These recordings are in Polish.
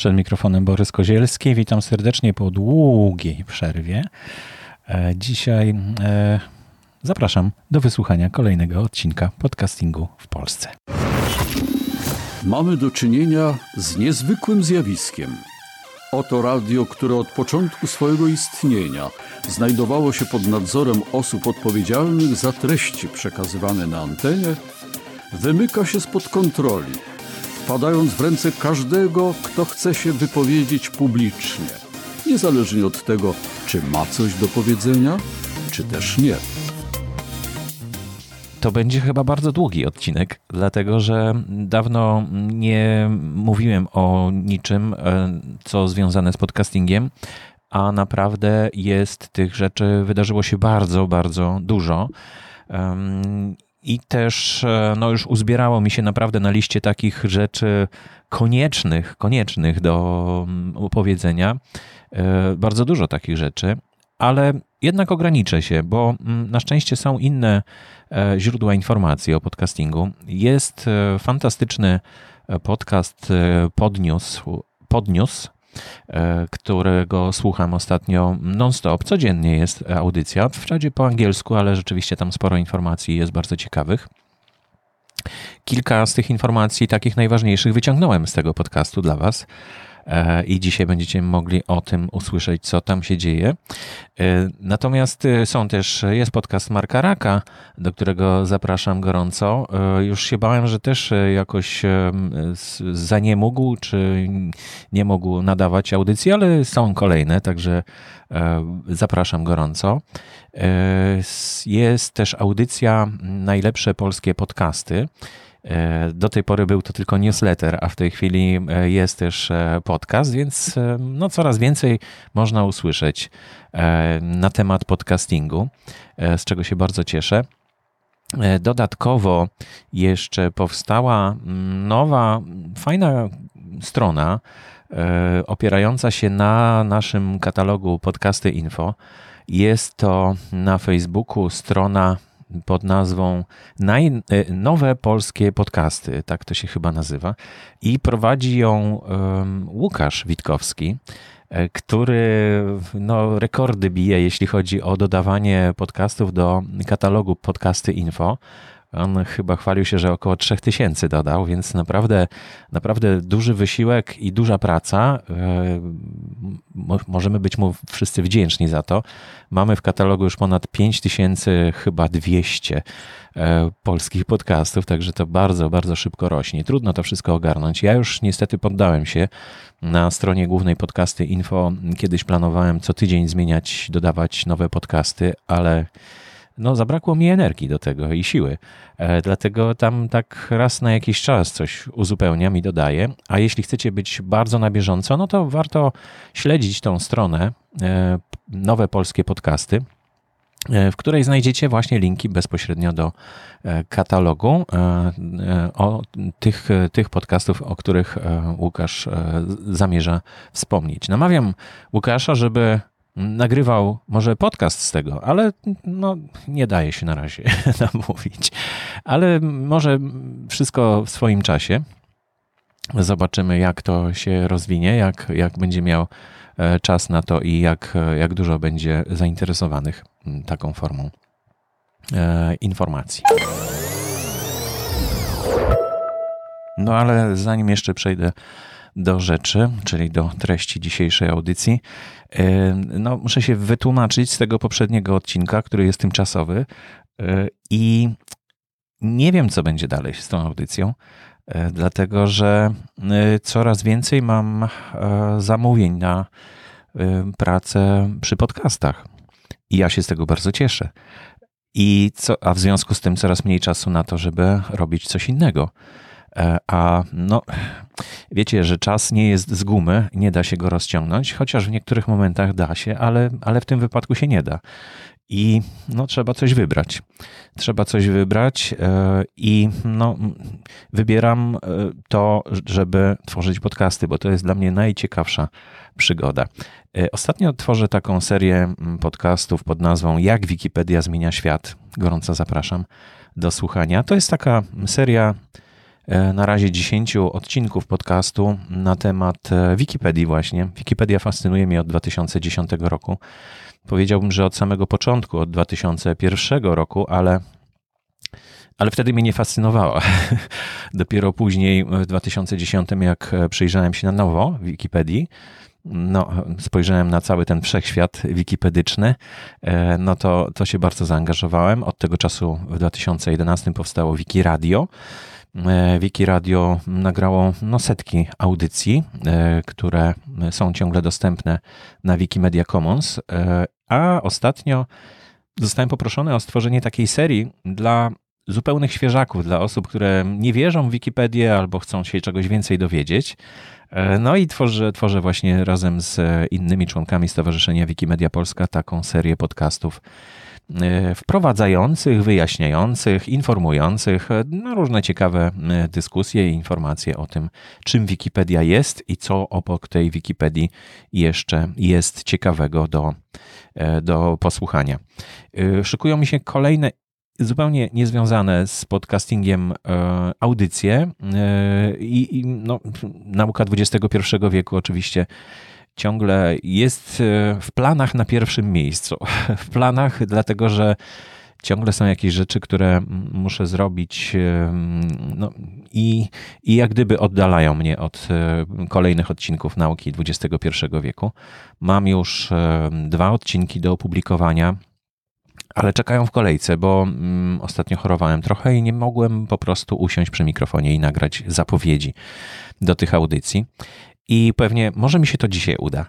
Przed mikrofonem Borys Kozielski. Witam serdecznie po długiej przerwie. Dzisiaj zapraszam do wysłuchania kolejnego odcinka podcastingu w Polsce. Mamy do czynienia z niezwykłym zjawiskiem. Oto radio, które od początku swojego istnienia znajdowało się pod nadzorem osób odpowiedzialnych za treści przekazywane na antenie, wymyka się spod kontroli, wpadając w ręce każdego, kto chce się wypowiedzieć publicznie, niezależnie od tego, czy ma coś do powiedzenia, czy też nie. To będzie chyba bardzo długi odcinek, dlatego że dawno nie mówiłem o niczym, co związane z podcastingiem, a naprawdę jest tych rzeczy, wydarzyło się bardzo, bardzo dużo. I też już uzbierało mi się naprawdę na liście takich rzeczy koniecznych do opowiedzenia. Bardzo dużo takich rzeczy, ale jednak ograniczę się, bo na szczęście są inne źródła informacji o podcastingu. Jest fantastyczny podcast Podnieść, którego słucham ostatnio non-stop. Codziennie jest audycja, wprawdzie po angielsku, ale rzeczywiście tam sporo informacji jest bardzo ciekawych. Kilka z tych informacji, takich najważniejszych, wyciągnąłem z tego podcastu dla Was i dzisiaj będziecie mogli o tym usłyszeć, co tam się dzieje. Natomiast jest podcast Marka Raka, do którego zapraszam gorąco. Już się bałem, że też jakoś zaniemógł, czy nie mógł nadawać audycji, ale są kolejne, także zapraszam gorąco. Jest też audycja Najlepsze Polskie Podcasty. Do tej pory był to tylko newsletter, a w tej chwili jest też podcast, więc coraz więcej można usłyszeć na temat podcastingu, z czego się bardzo cieszę. Dodatkowo jeszcze powstała nowa, fajna strona opierająca się na naszym katalogu Podcasty Info. Jest to na Facebooku strona pod nazwą Nowe Polskie Podcasty, tak to się chyba nazywa, i prowadzi ją Łukasz Witkowski, który rekordy bije, jeśli chodzi o dodawanie podcastów do katalogu Podcasty Info. On chyba chwalił się, że około 3000 dodał, więc naprawdę duży wysiłek i duża praca. Możemy być mu wszyscy wdzięczni za to. Mamy w katalogu już ponad 5200 polskich podcastów, także to bardzo, bardzo szybko rośnie. Trudno to wszystko ogarnąć. Ja już niestety poddałem się. Na stronie głównej Podcasty Info kiedyś planowałem co tydzień zmieniać, dodawać nowe podcasty, ale zabrakło mi energii do tego i siły, dlatego tam tak raz na jakiś czas coś uzupełniam i dodaję, a jeśli chcecie być bardzo na bieżąco, to warto śledzić tą stronę Nowe Polskie Podcasty, w której znajdziecie właśnie linki bezpośrednio do katalogu o tych podcastów, o których Łukasz zamierza wspomnieć. Namawiam Łukasza, żeby nagrywał może podcast z tego, ale nie daje się na razie namówić. Ale może wszystko w swoim czasie. Zobaczymy, jak to się rozwinie, jak będzie miał czas na to i jak dużo będzie zainteresowanych taką formą informacji. Ale zanim jeszcze przejdę do rzeczy, czyli do treści dzisiejszej audycji, muszę się wytłumaczyć z tego poprzedniego odcinka, który jest tymczasowy i nie wiem, co będzie dalej z tą audycją, dlatego że coraz więcej mam zamówień na pracę przy podcastach i ja się z tego bardzo cieszę. A w związku z tym coraz mniej czasu na to, żeby robić coś innego. Wiecie, że czas nie jest z gumy, nie da się go rozciągnąć, chociaż w niektórych momentach da się, ale w tym wypadku się nie da. I trzeba coś wybrać. I wybieram to, żeby tworzyć podcasty, bo to jest dla mnie najciekawsza przygoda. Ostatnio tworzę taką serię podcastów pod nazwą Jak Wikipedia zmienia świat. Gorąco zapraszam do słuchania. To jest taka seria na razie 10 odcinków podcastu na temat Wikipedii właśnie. Wikipedia fascynuje mnie od 2010 roku. Powiedziałbym, że od samego początku, od 2001 roku, ale wtedy mnie nie fascynowała. Dopiero później, w 2010, jak przyjrzałem się na nowo Wikipedii, spojrzałem na cały ten wszechświat wikipedyczny, to się bardzo zaangażowałem. Od tego czasu w 2011 powstało Wikiradio. Wikiradio nagrało setki audycji, które są ciągle dostępne na Wikimedia Commons, a ostatnio zostałem poproszony o stworzenie takiej serii dla zupełnych świeżaków, dla osób, które nie wierzą w Wikipedię albo chcą się czegoś więcej dowiedzieć. I tworzę właśnie razem z innymi członkami Stowarzyszenia Wikimedia Polska taką serię podcastów wprowadzających, wyjaśniających, informujących na różne ciekawe dyskusje i informacje o tym, czym Wikipedia jest i co obok tej Wikipedii jeszcze jest ciekawego do posłuchania. Szykują mi się kolejne zupełnie niezwiązane z podcastingiem audycje i nauka XXI wieku oczywiście ciągle jest w planach na pierwszym miejscu. W planach, dlatego że ciągle są jakieś rzeczy, które muszę zrobić i jak gdyby oddalają mnie od kolejnych odcinków nauki XXI wieku. Mam już 2 odcinki do opublikowania, ale czekają w kolejce, bo ostatnio chorowałem trochę i nie mogłem po prostu usiąść przy mikrofonie i nagrać zapowiedzi do tych audycji. I pewnie, może mi się to dzisiaj uda.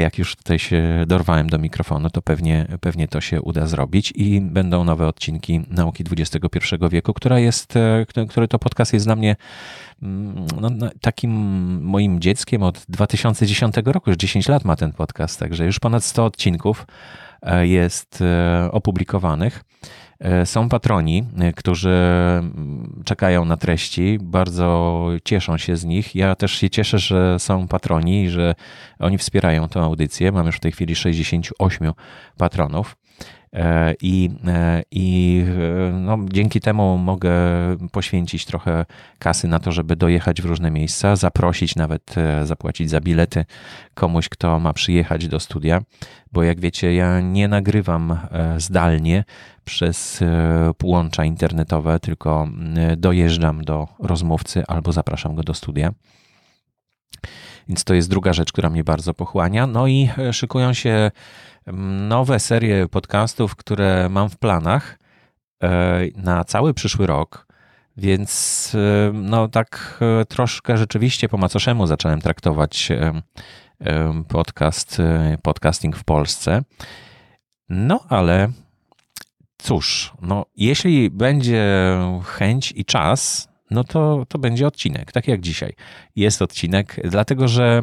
Jak już tutaj się dorwałem do mikrofonu, to pewnie to się uda zrobić i będą nowe odcinki Nauki XXI wieku, który to podcast jest dla mnie takim moim dzieckiem od 2010 roku. Już 10 lat ma ten podcast, także już ponad 100 odcinków jest opublikowanych. Są patroni, którzy czekają na treści, bardzo cieszą się z nich. Ja też się cieszę, że są patroni, że oni wspierają tę audycję. Mam już w tej chwili 68 patronów. I dzięki temu mogę poświęcić trochę kasy na to, żeby dojechać w różne miejsca, zaprosić, nawet zapłacić za bilety komuś, kto ma przyjechać do studia, bo jak wiecie, ja nie nagrywam zdalnie przez łącza internetowe, tylko dojeżdżam do rozmówcy albo zapraszam go do studia. Więc to jest druga rzecz, która mnie bardzo pochłania. I szykują się nowe serie podcastów, które mam w planach na cały przyszły rok, więc tak troszkę rzeczywiście po macoszemu zacząłem traktować podcasting w Polsce. Ale cóż, jeśli będzie chęć i czas, to będzie odcinek, tak jak dzisiaj. Jest odcinek, dlatego że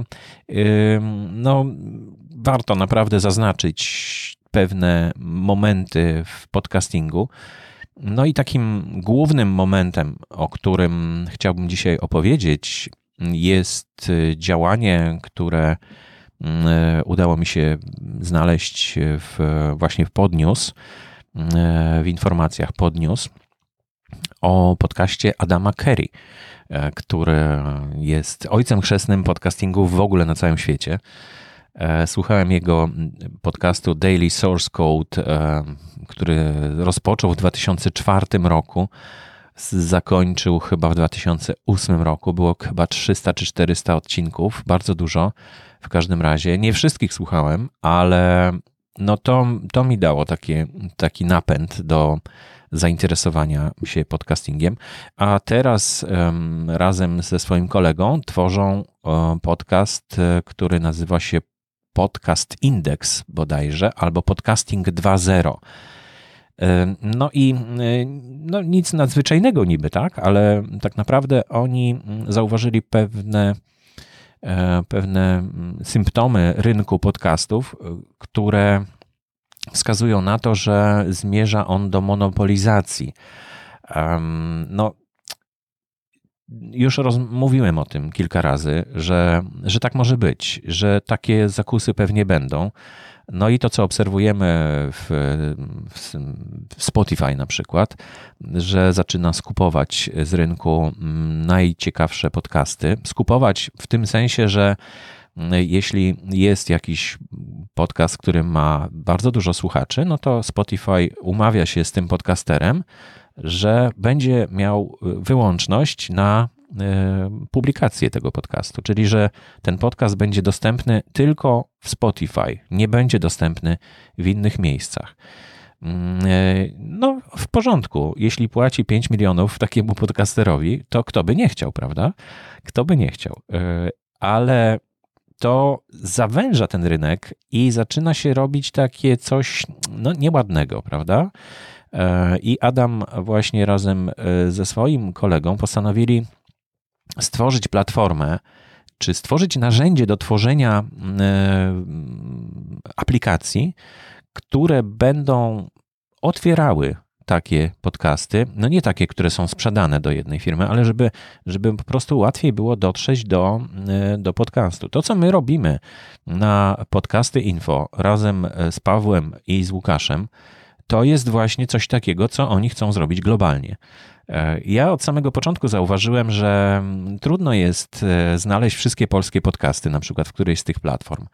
warto naprawdę zaznaczyć pewne momenty w podcastingu. I takim głównym momentem, o którym chciałbym dzisiaj opowiedzieć, jest działanie, które udało mi się znaleźć właśnie w PodNews, w informacjach PodNews, o podcaście Adama Curry, który jest ojcem chrzestnym podcastingu w ogóle na całym świecie. Słuchałem jego podcastu Daily Source Code, który rozpoczął w 2004 roku, zakończył chyba w 2008 roku. Było chyba 300 czy 400 odcinków, bardzo dużo w każdym razie. Nie wszystkich słuchałem, ale to mi dało taki napęd do zainteresowania się podcastingiem. A teraz razem ze swoim kolegą tworzą podcast, który nazywa się Podcast Index bodajże, albo Podcasting 2.0. Nic nadzwyczajnego niby, tak? Ale tak naprawdę oni zauważyli pewne symptomy rynku podcastów, które wskazują na to, że zmierza on do monopolizacji. Już mówiłem o tym kilka razy, że tak może być, że takie zakusy pewnie będą. No i to, co obserwujemy w Spotify na przykład, że zaczyna skupować z rynku najciekawsze podcasty. Skupować w tym sensie, że jeśli jest jakiś podcast, który ma bardzo dużo słuchaczy, no to Spotify umawia się z tym podcasterem, że będzie miał wyłączność na publikację tego podcastu, czyli że ten podcast będzie dostępny tylko w Spotify, nie będzie dostępny w innych miejscach. No w porządku, jeśli płaci 5 milionów takiemu podcasterowi, to kto by nie chciał, prawda? Kto by nie chciał, ale to zawęża ten rynek i zaczyna się robić takie coś no, nieładnego, prawda? I Adam właśnie razem ze swoim kolegą postanowili stworzyć platformę, czy stworzyć narzędzie do tworzenia aplikacji, które będą otwierały takie podcasty, no nie takie, które są sprzedane do jednej firmy, ale żeby po prostu łatwiej było dotrzeć do podcastu. To, co my robimy na Podcasty Info razem z Pawłem i z Łukaszem, to jest właśnie coś takiego, co oni chcą zrobić globalnie. Ja od samego początku zauważyłem, że trudno jest znaleźć wszystkie polskie podcasty, na przykład w którejś z tych platform,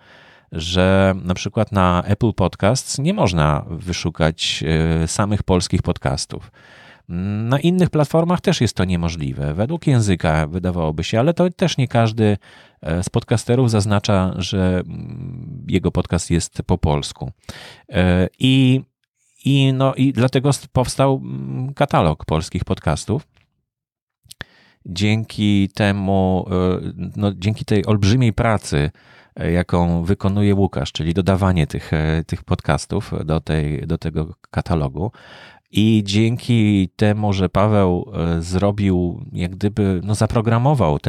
że na przykład na Apple Podcasts nie można wyszukać samych polskich podcastów. Na innych platformach też jest to niemożliwe, według języka wydawałoby się, ale to też nie każdy z podcasterów zaznacza, że jego podcast jest po polsku. I dlatego powstał katalog polskich podcastów. Dzięki temu, no, dzięki tej olbrzymiej pracy, jaką wykonuje Łukasz, czyli dodawanie tych podcastów do tego katalogu. I dzięki temu, że Paweł zrobił, jak gdyby no, zaprogramował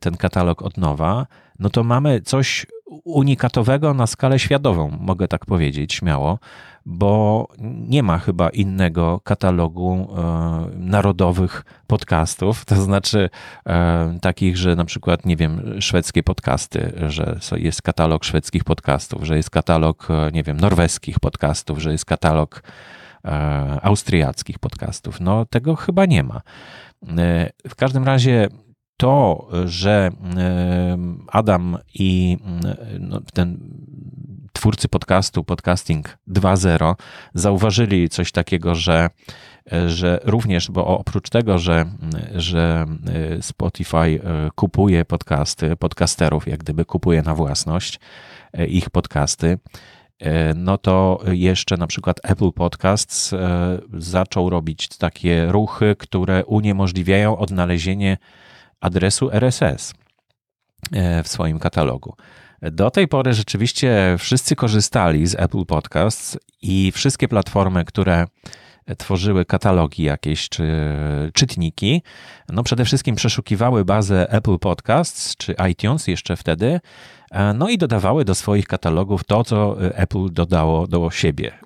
ten katalog od nowa, no to mamy coś unikatowego na skalę światową, mogę tak powiedzieć śmiało, bo nie ma chyba innego katalogu narodowych podcastów, to znaczy takich, że na przykład, nie wiem, szwedzkie podcasty, że jest katalog szwedzkich podcastów, że jest katalog, nie wiem, norweskich podcastów, że jest katalog austriackich podcastów. No tego chyba nie ma. W każdym razie to, że Adam i ten twórcy podcastu Podcasting 2.0 zauważyli coś takiego, że również, bo oprócz tego, że Spotify kupuje podcasty, podcasterów jak gdyby kupuje na własność ich podcasty, no to jeszcze na przykład Apple Podcasts zaczął robić takie ruchy, które uniemożliwiają odnalezienie adresu RSS w swoim katalogu. Do tej pory rzeczywiście wszyscy korzystali z Apple Podcasts i wszystkie platformy, które tworzyły katalogi jakieś czy czytniki, no przede wszystkim przeszukiwały bazę Apple Podcasts czy iTunes jeszcze wtedy, no i dodawały do swoich katalogów to, co Apple dodało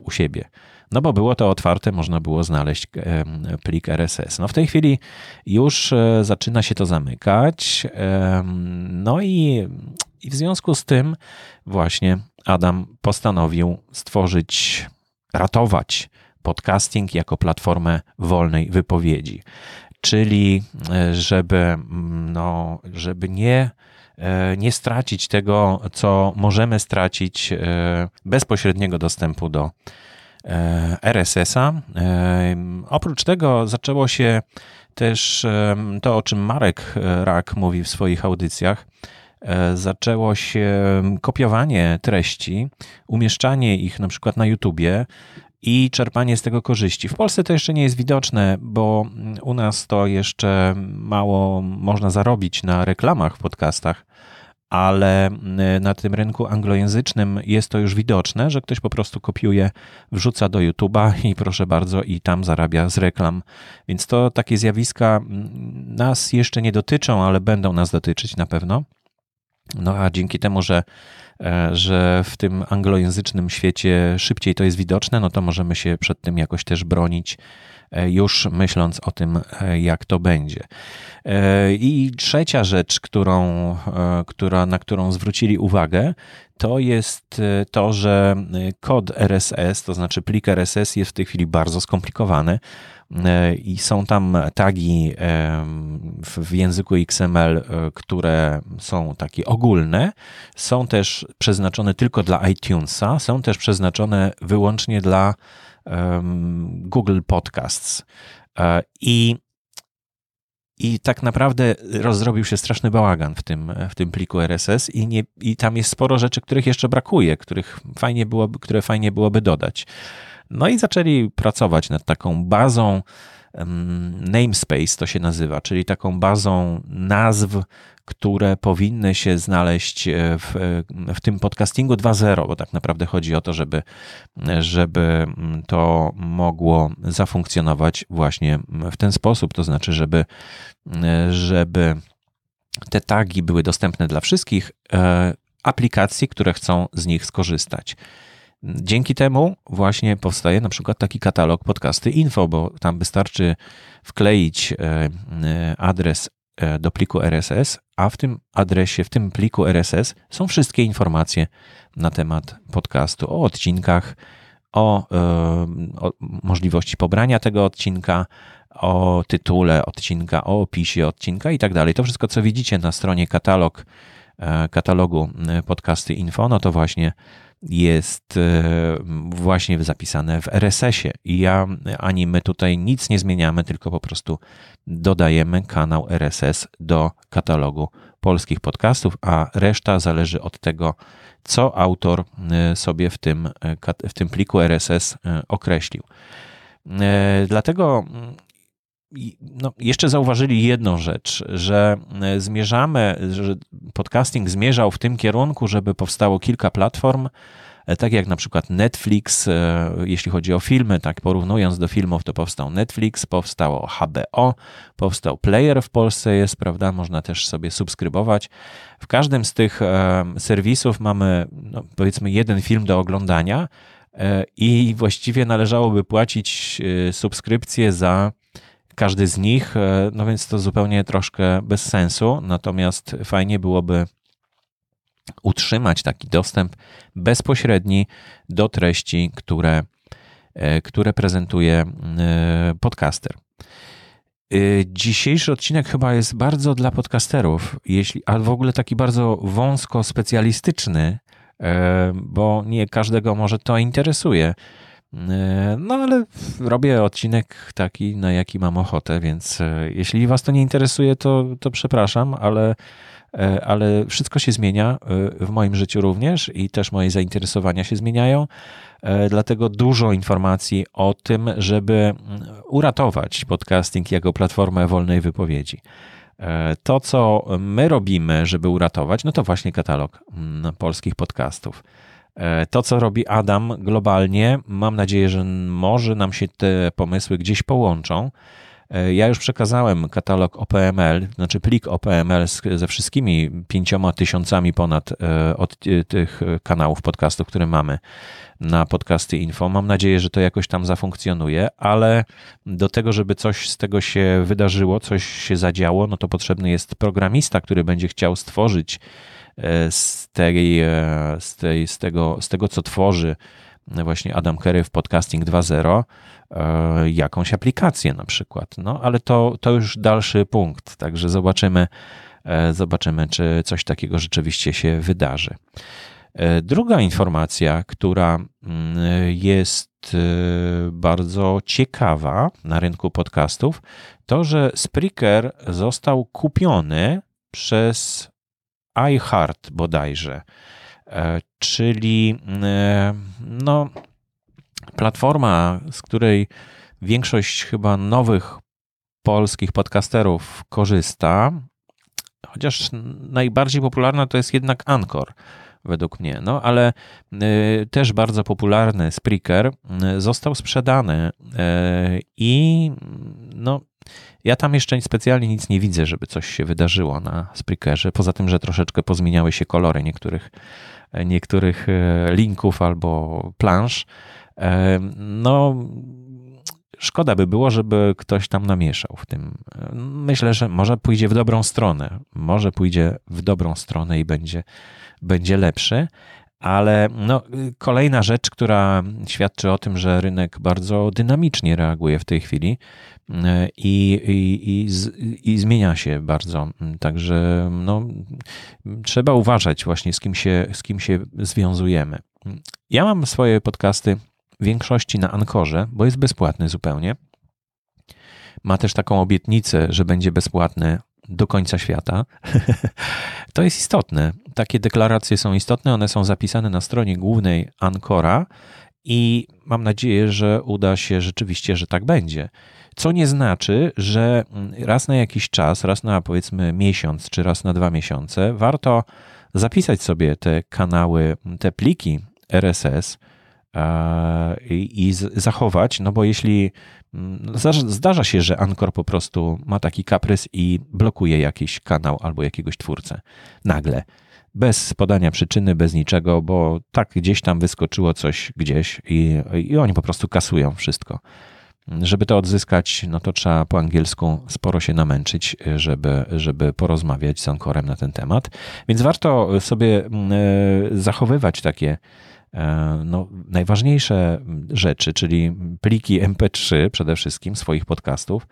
u siebie. No bo było to otwarte, można było znaleźć plik RSS. No w tej chwili już zaczyna się to zamykać. No i w związku z tym właśnie Adam postanowił stworzyć, ratować podcasting jako platformę wolnej wypowiedzi. Czyli żeby nie stracić tego, co możemy stracić bezpośredniego dostępu do RSS-a. Oprócz tego zaczęło się też to, o czym Marek Rak mówi w swoich audycjach. Zaczęło się kopiowanie treści, umieszczanie ich na przykład na YouTubie i czerpanie z tego korzyści. W Polsce to jeszcze nie jest widoczne, bo u nas to jeszcze mało można zarobić na reklamach w podcastach, ale na tym rynku anglojęzycznym jest to już widoczne, że ktoś po prostu kopiuje, wrzuca do YouTube'a i proszę bardzo, i tam zarabia z reklam. Więc to takie zjawiska nas jeszcze nie dotyczą, ale będą nas dotyczyć na pewno. No a dzięki temu, że w tym anglojęzycznym świecie szybciej to jest widoczne, no to możemy się przed tym jakoś też bronić, już myśląc o tym, jak to będzie. I trzecia rzecz, na którą zwrócili uwagę, to jest to, że kod RSS, to znaczy plik RSS, jest w tej chwili bardzo skomplikowany i są tam tagi w języku XML, które są takie ogólne, są też przeznaczone tylko dla iTunesa, są też przeznaczone wyłącznie dla Google Podcasts i tak naprawdę rozrobił się straszny bałagan w tym pliku RSS i tam jest sporo rzeczy, których jeszcze brakuje, które fajnie byłoby dodać. No i zaczęli pracować nad taką bazą, namespace to się nazywa, czyli taką bazą nazw, które powinny się znaleźć w tym podcastingu 2.0, bo tak naprawdę chodzi o to, żeby to mogło zafunkcjonować właśnie w ten sposób, to znaczy, żeby te tagi były dostępne dla wszystkich aplikacji, które chcą z nich skorzystać. Dzięki temu właśnie powstaje na przykład taki katalog Podcasty Info, bo tam wystarczy wkleić adres do pliku RSS, a w tym adresie, w tym pliku RSS są wszystkie informacje na temat podcastu, o odcinkach, o możliwości pobrania tego odcinka, o tytule odcinka, o opisie odcinka i tak dalej. To wszystko, co widzicie na stronie katalogu Podcasty Info, no to właśnie jest właśnie zapisane w RSS-ie. I ani my tutaj nic nie zmieniamy, tylko po prostu dodajemy kanał RSS do katalogu polskich podcastów, a reszta zależy od tego, co autor sobie w tym pliku RSS określił. Dlatego jeszcze zauważyli jedną rzecz, że podcasting zmierzał w tym kierunku, żeby powstało kilka platform, tak jak na przykład Netflix, jeśli chodzi o filmy, tak porównując do filmów, to powstał Netflix, powstało HBO, powstał player w Polsce jest, prawda, można też sobie subskrybować. W każdym z tych serwisów mamy, no, powiedzmy, jeden film do oglądania i właściwie należałoby płacić subskrypcję za każdy z nich, no więc to zupełnie troszkę bez sensu, natomiast fajnie byłoby utrzymać taki dostęp bezpośredni do treści, które prezentuje podcaster. Dzisiejszy odcinek chyba jest bardzo dla podcasterów, a w ogóle taki bardzo wąsko specjalistyczny, bo nie każdego może to interesuje. No ale robię odcinek taki, na jaki mam ochotę, więc jeśli was to nie interesuje, to przepraszam, ale wszystko się zmienia w moim życiu również i też moje zainteresowania się zmieniają, dlatego dużo informacji o tym, żeby uratować podcasting jako platformę wolnej wypowiedzi. To, co my robimy, żeby uratować, no to właśnie katalog polskich podcastów. To, co robi Adam globalnie, mam nadzieję, że może nam się te pomysły gdzieś połączą. Ja już przekazałem katalog OPML, znaczy plik OPML ze wszystkimi 5000 ponad od tych kanałów podcastów, które mamy na Podcasty Info. Mam nadzieję, że to jakoś tam zafunkcjonuje, ale do tego, żeby coś z tego się wydarzyło, coś się zadziało, no to potrzebny jest programista, który będzie chciał stworzyć z tego, co tworzy właśnie Adam Curry w Podcasting 2.0, jakąś aplikację na przykład. No, ale to już dalszy punkt, także zobaczymy, czy coś takiego rzeczywiście się wydarzy. Druga informacja, która jest bardzo ciekawa na rynku podcastów, to, że Spreaker został kupiony przez iHeart bodajże, czyli no, platforma, z której większość chyba nowych polskich podcasterów korzysta, chociaż najbardziej popularna to jest jednak Anchor, według mnie, no ale też bardzo popularny Spreaker został sprzedany i no Ja tam jeszcze specjalnie nic nie widzę, żeby coś się wydarzyło na Spreakerze. Poza tym, że troszeczkę pozmieniały się kolory niektórych linków albo plansz. No, szkoda by było, żeby ktoś tam namieszał w tym. Myślę, że może pójdzie w dobrą stronę. Może pójdzie w dobrą stronę i będzie lepszy. Ale no, kolejna rzecz, która świadczy o tym, że rynek bardzo dynamicznie reaguje w tej chwili i zmienia się bardzo. Także no, trzeba uważać właśnie, z kim się związujemy. Ja mam swoje podcasty w większości na Anchorze, bo jest bezpłatny zupełnie. Ma też taką obietnicę, że będzie bezpłatny do końca świata. To jest istotne. Takie deklaracje są istotne, one są zapisane na stronie głównej Anchora i mam nadzieję, że uda się rzeczywiście, że tak będzie. Co nie znaczy, że raz na jakiś czas, raz na powiedzmy miesiąc czy raz na 2 miesiące warto zapisać sobie te kanały, te pliki RSS i zachować, no bo jeśli zdarza się, że Anchor po prostu ma taki kaprys i blokuje jakiś kanał albo jakiegoś twórcę nagle, bez podania przyczyny, bez niczego, bo tak gdzieś tam wyskoczyło coś gdzieś i oni po prostu kasują wszystko. Żeby to odzyskać, no to trzeba po angielsku sporo się namęczyć, żeby porozmawiać z Anchorem na ten temat. Więc warto sobie zachowywać takie no, najważniejsze rzeczy, czyli pliki MP3 przede wszystkim swoich podcastów,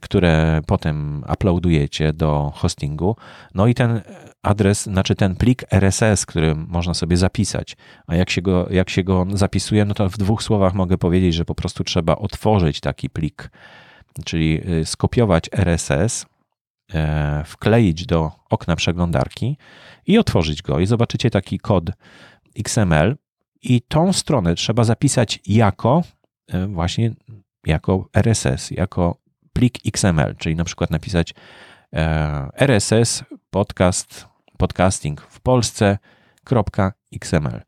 które potem uploadujecie do hostingu. No i ten adres, znaczy ten plik RSS, który można sobie zapisać. A jak się go zapisuje, no to w 2 słowach mogę powiedzieć, że po prostu trzeba otworzyć taki plik, czyli skopiować RSS, wkleić do okna przeglądarki i otworzyć go. I zobaczycie taki kod XML i tą stronę trzeba zapisać jako RSS, jako plik XML, czyli na przykład napisać RSS podcasting w Polsce.xml.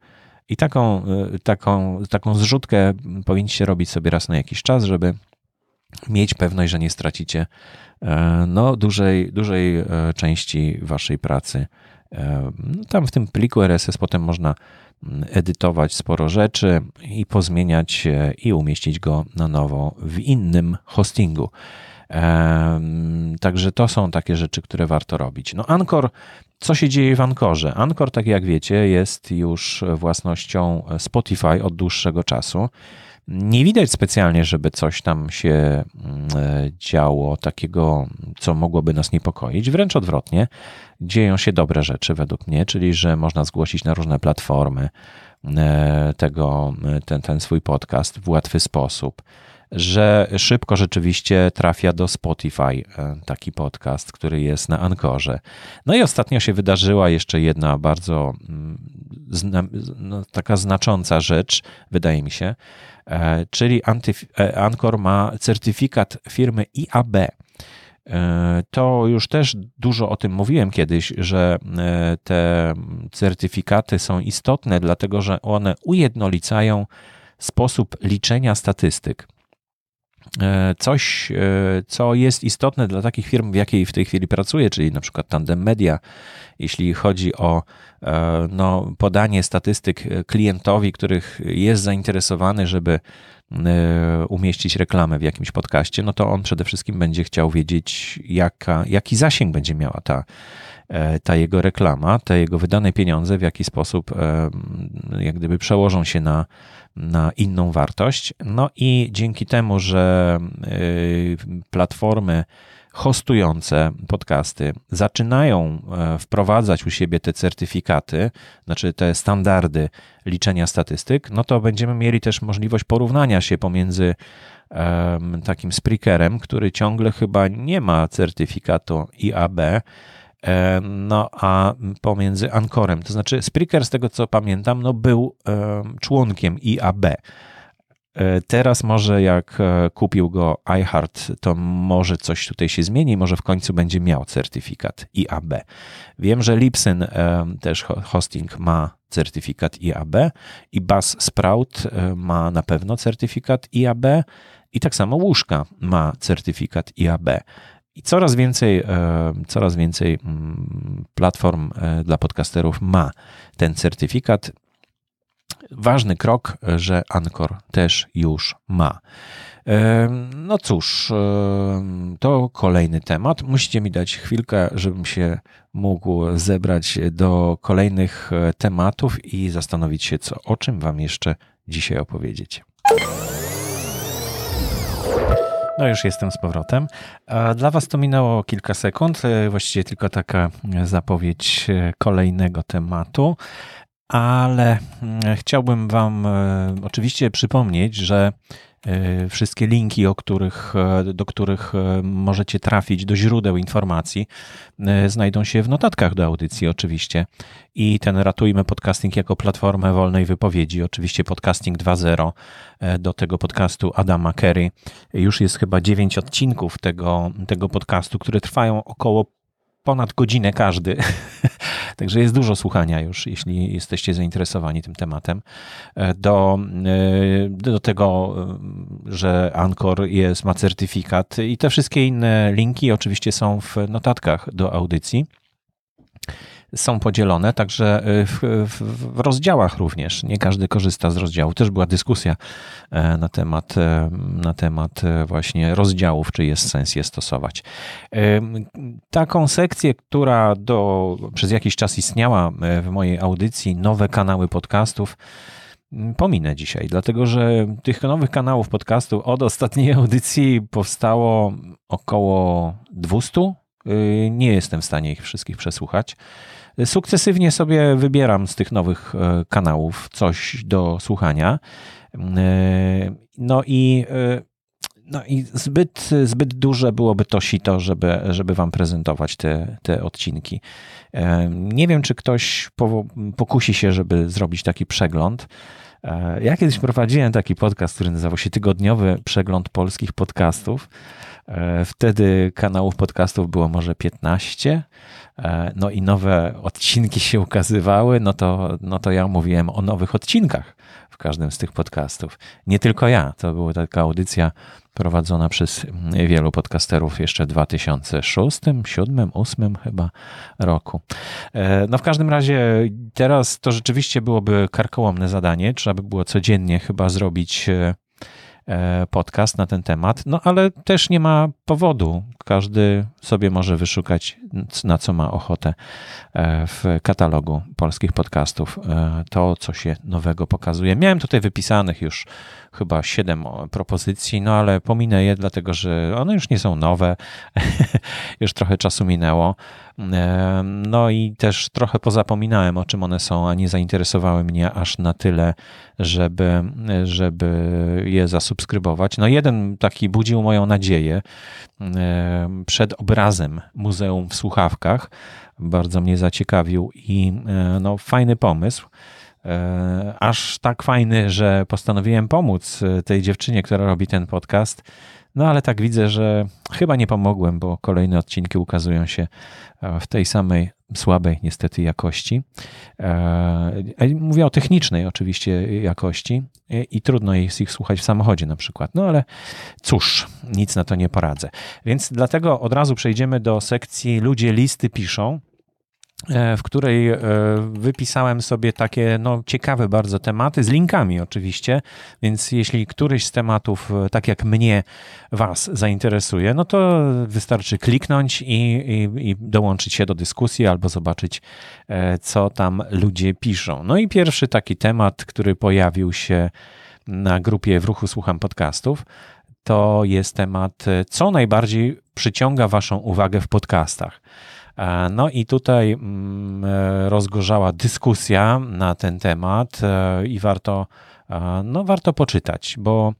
I taką zrzutkę powinniście robić sobie raz na jakiś czas, żeby mieć pewność, że nie stracicie no, dużej części waszej pracy. Tam w tym pliku RSS potem można edytować sporo rzeczy i pozmieniać i umieścić go na nowo w innym hostingu. Także to są takie rzeczy, które warto robić. No Anchor, co się dzieje w Anchorze? Anchor, tak jak wiecie, jest już własnością Spotify od dłuższego czasu. Nie widać specjalnie, żeby coś tam się działo takiego, co mogłoby nas niepokoić. Wręcz odwrotnie, dzieją się dobre rzeczy według mnie, czyli że można zgłosić na różne platformy ten swój podcast w łatwy sposób, że szybko rzeczywiście trafia do Spotify taki podcast, który jest na Anchorze. No i ostatnio się wydarzyła jeszcze jedna bardzo taka znacząca rzecz, wydaje mi się, czyli Anchor ma certyfikat firmy IAB. To już też dużo o tym mówiłem kiedyś, że te certyfikaty są istotne, dlatego że one ujednolicają sposób liczenia statystyk. Coś, co jest istotne dla takich firm, w jakiej w tej chwili pracuję, czyli na przykład Tandem Media, jeśli chodzi o no, podanie statystyk klientowi, których jest zainteresowany, żeby umieścić reklamę w jakimś podcaście, no to on przede wszystkim będzie chciał wiedzieć, jaki zasięg będzie miała ta jego reklama, te jego wydane pieniądze, w jaki sposób jak gdyby przełożą się na inną wartość. No i dzięki temu, że platformy hostujące podcasty zaczynają wprowadzać u siebie te certyfikaty, znaczy te standardy liczenia statystyk, no to będziemy mieli też możliwość porównania się pomiędzy takim Spreakerem, który ciągle chyba nie ma certyfikatu IAB, no a pomiędzy Anchorem. To znaczy Spreaker, z tego co pamiętam, no był członkiem IAB. Teraz może jak kupił go iHeart, to może coś tutaj się zmieni, może w końcu będzie miał certyfikat IAB. Wiem, że Libsyn też hosting ma certyfikat IAB i Buzzsprout ma na pewno certyfikat IAB I tak samo Łuszka ma certyfikat IAB. I coraz więcej platform dla podcasterów ma ten certyfikat. Ważny krok, że Anchor też już ma. No cóż, to kolejny temat. Musicie mi dać chwilkę, żebym się mógł zebrać do kolejnych tematów i zastanowić się, o czym wam jeszcze dzisiaj opowiedzieć. No już jestem z powrotem. Dla was to minęło kilka sekund, właściwie tylko taka zapowiedź kolejnego tematu, ale chciałbym wam oczywiście przypomnieć, że wszystkie linki, do których możecie trafić do źródeł informacji, znajdą się w notatkach do audycji oczywiście. I ten Ratujmy Podcasting jako platformę wolnej wypowiedzi, oczywiście Podcasting 2.0, do tego podcastu Adama Curry. Już jest chyba 9 odcinków tego podcastu, które trwają około ponad godzinę każdy. Także jest dużo słuchania już, jeśli jesteście zainteresowani tym tematem. Do tego, że Anchor ma certyfikat i te wszystkie inne linki oczywiście są w notatkach do audycji. Są podzielone, także w rozdziałach również. Nie każdy korzysta z rozdziału. Też była dyskusja na temat właśnie rozdziałów, czy jest sens je stosować. Taką sekcję, która przez jakiś czas istniała w mojej audycji, nowe kanały podcastów, pominę dzisiaj, dlatego że tych nowych kanałów podcastów od ostatniej audycji powstało około 200. Nie jestem w stanie ich wszystkich przesłuchać. Sukcesywnie sobie wybieram z tych nowych kanałów coś do słuchania. No i zbyt duże byłoby to sito, żeby wam prezentować te odcinki. Nie wiem, czy ktoś pokusi się, żeby zrobić taki przegląd. Ja kiedyś prowadziłem taki podcast, który nazywał się Tygodniowy Przegląd Polskich Podcastów. Wtedy kanałów podcastów było może 15, no i nowe odcinki się ukazywały, no to ja mówiłem o nowych odcinkach w każdym z tych podcastów. Nie tylko ja, to była taka audycja prowadzona przez wielu podcasterów jeszcze w 2006, 2007, 2008 chyba roku. No w każdym razie teraz to rzeczywiście byłoby karkołomne zadanie, trzeba by było codziennie chyba zrobić podcast na ten temat, no ale też nie ma powodu. Każdy sobie może wyszukać, na co ma ochotę w katalogu polskich podcastów. To, co się nowego pokazuje. Miałem tutaj wypisanych już chyba 7 propozycji, no ale pominę je, dlatego że one już nie są nowe. Już trochę czasu minęło. No i też trochę pozapominałem, o czym one są, a nie zainteresowały mnie aż na tyle, żeby je zasubskrybować. No jeden taki budził moją nadzieję przed obrazem Muzeum w Słuchawkach. Bardzo mnie zaciekawił i no, fajny pomysł. Aż tak fajny, że postanowiłem pomóc tej dziewczynie, która robi ten podcast. No ale tak widzę, że chyba nie pomogłem, bo kolejne odcinki ukazują się w tej samej słabej niestety jakości. Mówię o technicznej oczywiście jakości i trudno jest ich słuchać w samochodzie na przykład. No ale cóż, nic na to nie poradzę. Więc dlatego od razu przejdziemy do sekcji Ludzie listy piszą, w której wypisałem sobie takie ciekawe bardzo tematy, z linkami oczywiście, więc jeśli któryś z tematów, tak jak mnie, was zainteresuje, no to wystarczy kliknąć i dołączyć się do dyskusji albo zobaczyć, co tam ludzie piszą. No i pierwszy taki temat, który pojawił się na grupie W Ruchu Słucham Podcastów, to jest temat, co najbardziej przyciąga waszą uwagę w podcastach. No i tutaj rozgorzała dyskusja na ten temat i warto poczytać, bo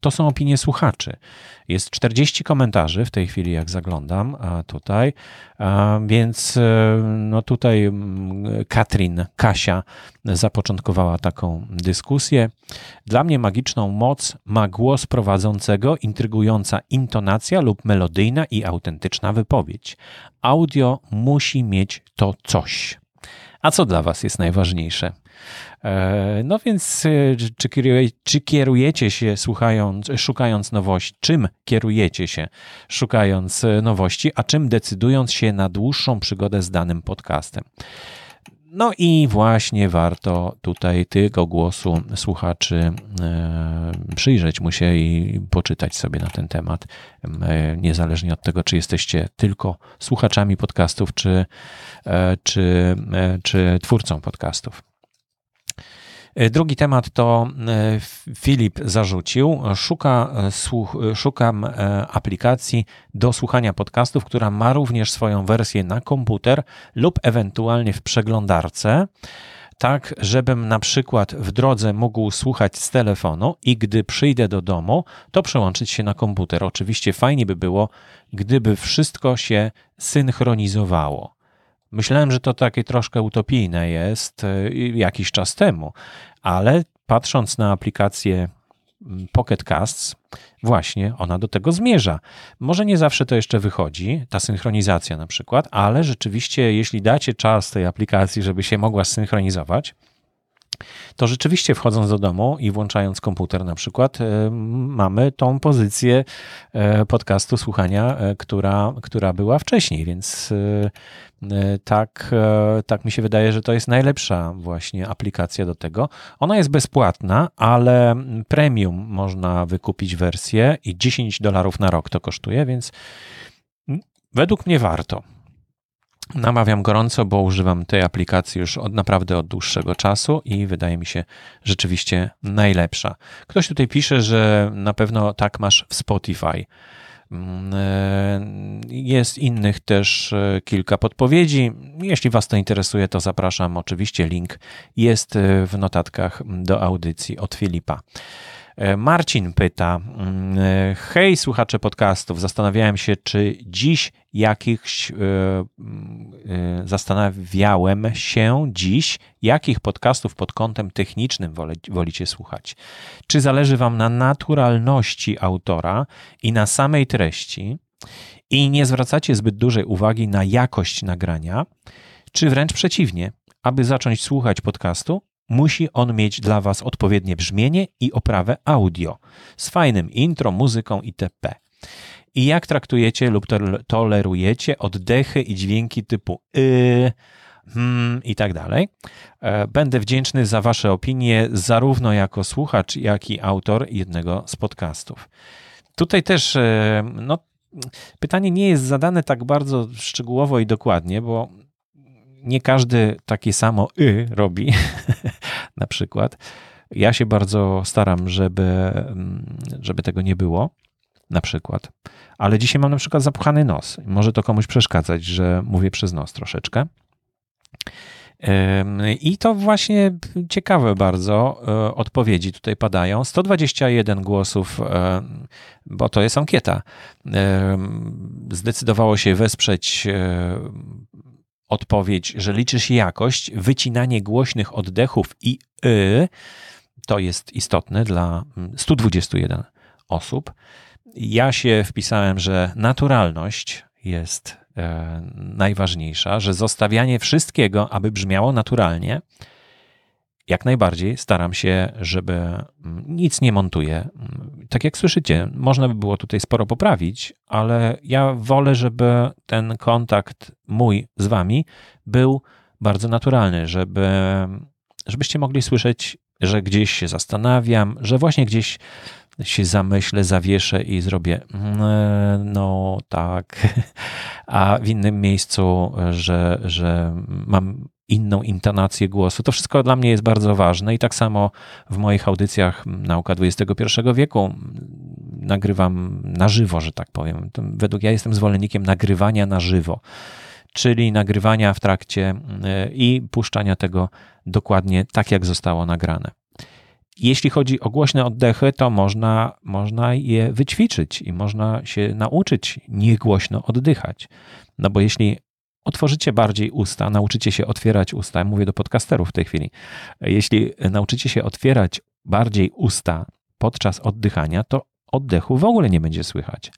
to są opinie słuchaczy. Jest 40 komentarzy w tej chwili, jak zaglądam tutaj, więc no tutaj Kasia zapoczątkowała taką dyskusję. Dla mnie magiczną moc ma głos prowadzącego, intrygująca intonacja lub melodyjna i autentyczna wypowiedź. Audio musi mieć to coś. A co dla was jest najważniejsze? No więc czy kierujecie się szukając nowości? Czym kierujecie się szukając nowości, a czym decydując się na dłuższą przygodę z danym podcastem? No i właśnie warto tutaj tego głosu słuchaczy przyjrzeć mu się i poczytać sobie na ten temat, niezależnie od tego, czy jesteście tylko słuchaczami podcastów, czy twórcą podcastów. Drugi temat to Filip zarzucił. Szukam aplikacji do słuchania podcastów, która ma również swoją wersję na komputer lub ewentualnie w przeglądarce, tak żebym na przykład w drodze mógł słuchać z telefonu i gdy przyjdę do domu, to przełączyć się na komputer. Oczywiście fajnie by było, gdyby wszystko się synchronizowało. Myślałem, że to takie troszkę utopijne jest jakiś czas temu, ale patrząc na aplikację Pocket Casts, właśnie ona do tego zmierza. Może nie zawsze to jeszcze wychodzi, ta synchronizacja na przykład, ale rzeczywiście jeśli dacie czas tej aplikacji, żeby się mogła zsynchronizować, to rzeczywiście wchodząc do domu i włączając komputer na przykład mamy tą pozycję podcastu słuchania, która była wcześniej, więc tak mi się wydaje, że to jest najlepsza właśnie aplikacja do tego. Ona jest bezpłatna, ale premium można wykupić wersję i $10 na rok to kosztuje, więc według mnie warto. Namawiam gorąco, bo używam tej aplikacji już naprawdę od dłuższego czasu i wydaje mi się rzeczywiście najlepsza. Ktoś tutaj pisze, że na pewno tak masz w Spotify. Jest innych też kilka podpowiedzi. Jeśli was to interesuje, to zapraszam. Oczywiście link jest w notatkach do audycji od Filipa. Marcin pyta: hej słuchacze podcastów, zastanawiałem się dziś, jakich podcastów pod kątem technicznym wolicie słuchać. Czy zależy wam na naturalności autora i na samej treści i nie zwracacie zbyt dużej uwagi na jakość nagrania, czy wręcz przeciwnie, aby zacząć słuchać podcastu, musi on mieć dla was odpowiednie brzmienie i oprawę audio z fajnym intro, muzyką itp. I jak traktujecie lub tolerujecie oddechy i dźwięki typu i tak dalej. Będę wdzięczny za wasze opinie zarówno jako słuchacz, jak i autor jednego z podcastów. Tutaj też pytanie nie jest zadane tak bardzo szczegółowo i dokładnie, bo nie każdy takie samo robi, na przykład. Ja się bardzo staram, żeby tego nie było, na przykład. Ale dzisiaj mam na przykład zapuchany nos. Może to komuś przeszkadzać, że mówię przez nos troszeczkę. I to właśnie ciekawe bardzo odpowiedzi tutaj padają. 121 głosów, bo to jest ankieta, zdecydowało się wesprzeć odpowiedź, że liczy się jakość, wycinanie głośnych oddechów i to jest istotne dla 121 osób. Ja się wpisałem, że naturalność jest najważniejsza, że zostawianie wszystkiego, aby brzmiało naturalnie. Jak najbardziej staram się, żeby nic nie montuję. Tak jak słyszycie, można by było tutaj sporo poprawić, ale ja wolę, żeby ten kontakt mój z wami był bardzo naturalny, żebyście mogli słyszeć, że gdzieś się zastanawiam, że właśnie gdzieś się zamyślę, zawieszę i zrobię no tak, a w innym miejscu, że mam inną intonację głosu. To wszystko dla mnie jest bardzo ważne i tak samo w moich audycjach Nauka XXI wieku nagrywam na żywo, że tak powiem. Ja jestem zwolennikiem nagrywania na żywo, czyli nagrywania w trakcie i puszczania tego dokładnie tak, jak zostało nagrane. Jeśli chodzi o głośne oddechy, to można je wyćwiczyć i można się nauczyć niegłośno oddychać. No bo jeśli otworzycie bardziej usta, nauczycie się otwierać usta, mówię do podcasterów w tej chwili, jeśli nauczycie się otwierać bardziej usta podczas oddychania, to oddechu w ogóle nie będzie słychać.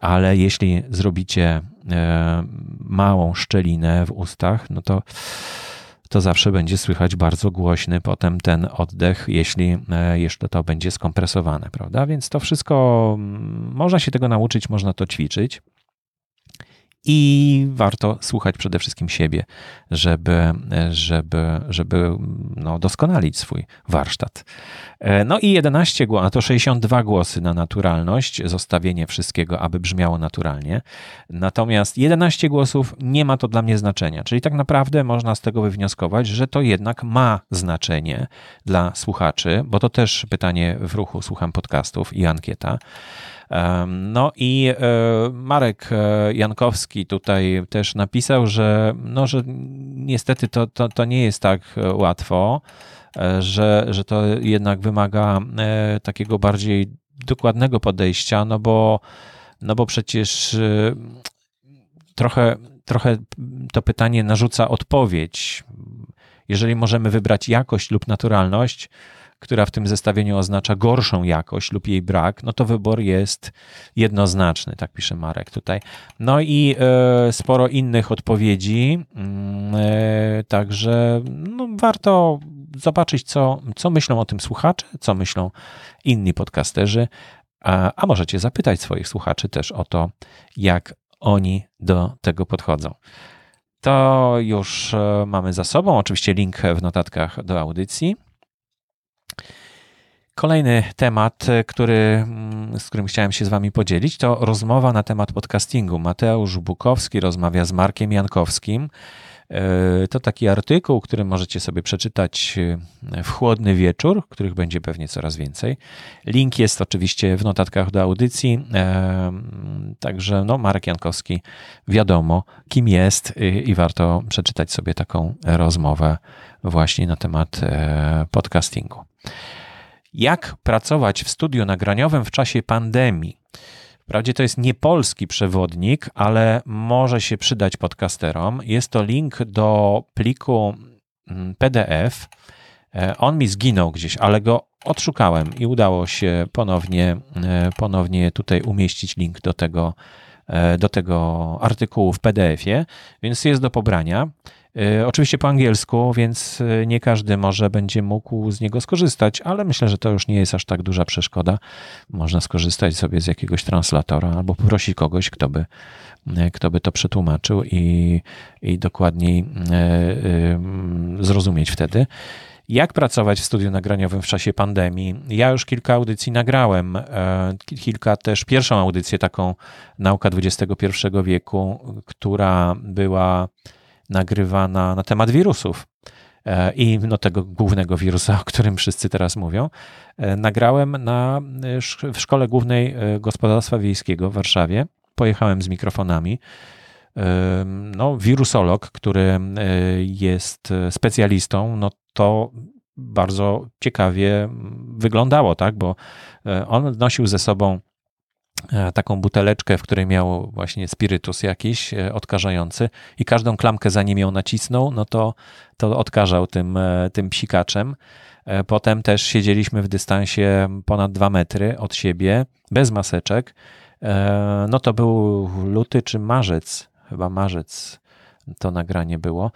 Ale jeśli zrobicie małą szczelinę w ustach, no to zawsze będzie słychać bardzo głośny potem ten oddech, jeśli jeszcze to będzie skompresowane, prawda? Więc to wszystko, można się tego nauczyć, można to ćwiczyć i warto słuchać przede wszystkim siebie, żeby no doskonalić swój warsztat. No i 11 głosów, to 62 głosy na naturalność, zostawienie wszystkiego, aby brzmiało naturalnie. Natomiast 11 głosów nie ma to dla mnie znaczenia, czyli tak naprawdę można z tego wywnioskować, że to jednak ma znaczenie dla słuchaczy, bo to też pytanie w ruchu Słucham Podcastów i ankieta. No i Marek Jankowski tutaj też napisał, że niestety to nie jest tak łatwo, że to jednak wymaga takiego bardziej dokładnego podejścia, no bo przecież trochę to pytanie narzuca odpowiedź. Jeżeli możemy wybrać jakość lub naturalność, która w tym zestawieniu oznacza gorszą jakość lub jej brak, no to wybór jest jednoznaczny, tak pisze Marek tutaj. No i sporo innych odpowiedzi, także no, warto zobaczyć, co myślą o tym słuchacze, co myślą inni podcasterzy, a możecie zapytać swoich słuchaczy też o to, jak oni do tego podchodzą. To już mamy za sobą, oczywiście link w notatkach do audycji. Kolejny temat, z którym chciałem się z wami podzielić, to rozmowa na temat podcastingu. Mateusz Bukowski rozmawia z Markiem Jankowskim. To taki artykuł, który możecie sobie przeczytać w chłodny wieczór, których będzie pewnie coraz więcej. Link jest oczywiście w notatkach do audycji, także no, Marek Jankowski wiadomo kim jest i warto przeczytać sobie taką rozmowę właśnie na temat podcastingu. Jak pracować w studiu nagraniowym w czasie pandemii? Wprawdzie to jest niepolski przewodnik, ale może się przydać podcasterom. Jest to link do pliku PDF. On mi zginął gdzieś, ale go odszukałem i udało się ponownie tutaj umieścić link do tego artykułu w PDF-ie, więc jest do pobrania. Oczywiście po angielsku, więc nie każdy może będzie mógł z niego skorzystać, ale myślę, że to już nie jest aż tak duża przeszkoda. Można skorzystać sobie z jakiegoś translatora albo poprosić kogoś, kto by to przetłumaczył i dokładniej zrozumieć wtedy. Jak pracować w studiu nagraniowym w czasie pandemii? Ja już kilka audycji nagrałem, pierwszą audycję taką Nauka XXI wieku, która była nagrywana na temat wirusów i no, tego głównego wirusa, o którym wszyscy teraz mówią, nagrałem w Szkole Głównej Gospodarstwa Wiejskiego w Warszawie. Pojechałem z mikrofonami. No, wirusolog, który jest specjalistą, no to bardzo ciekawie wyglądało, tak? Bo on nosił ze sobą taką buteleczkę, w której miał właśnie spirytus jakiś odkażający i każdą klamkę, zanim ją nacisnął, no to odkażał tym psikaczem. Potem też siedzieliśmy w dystansie ponad 2 metry od siebie, bez maseczek. No to był luty czy marzec, chyba marzec to nagranie było.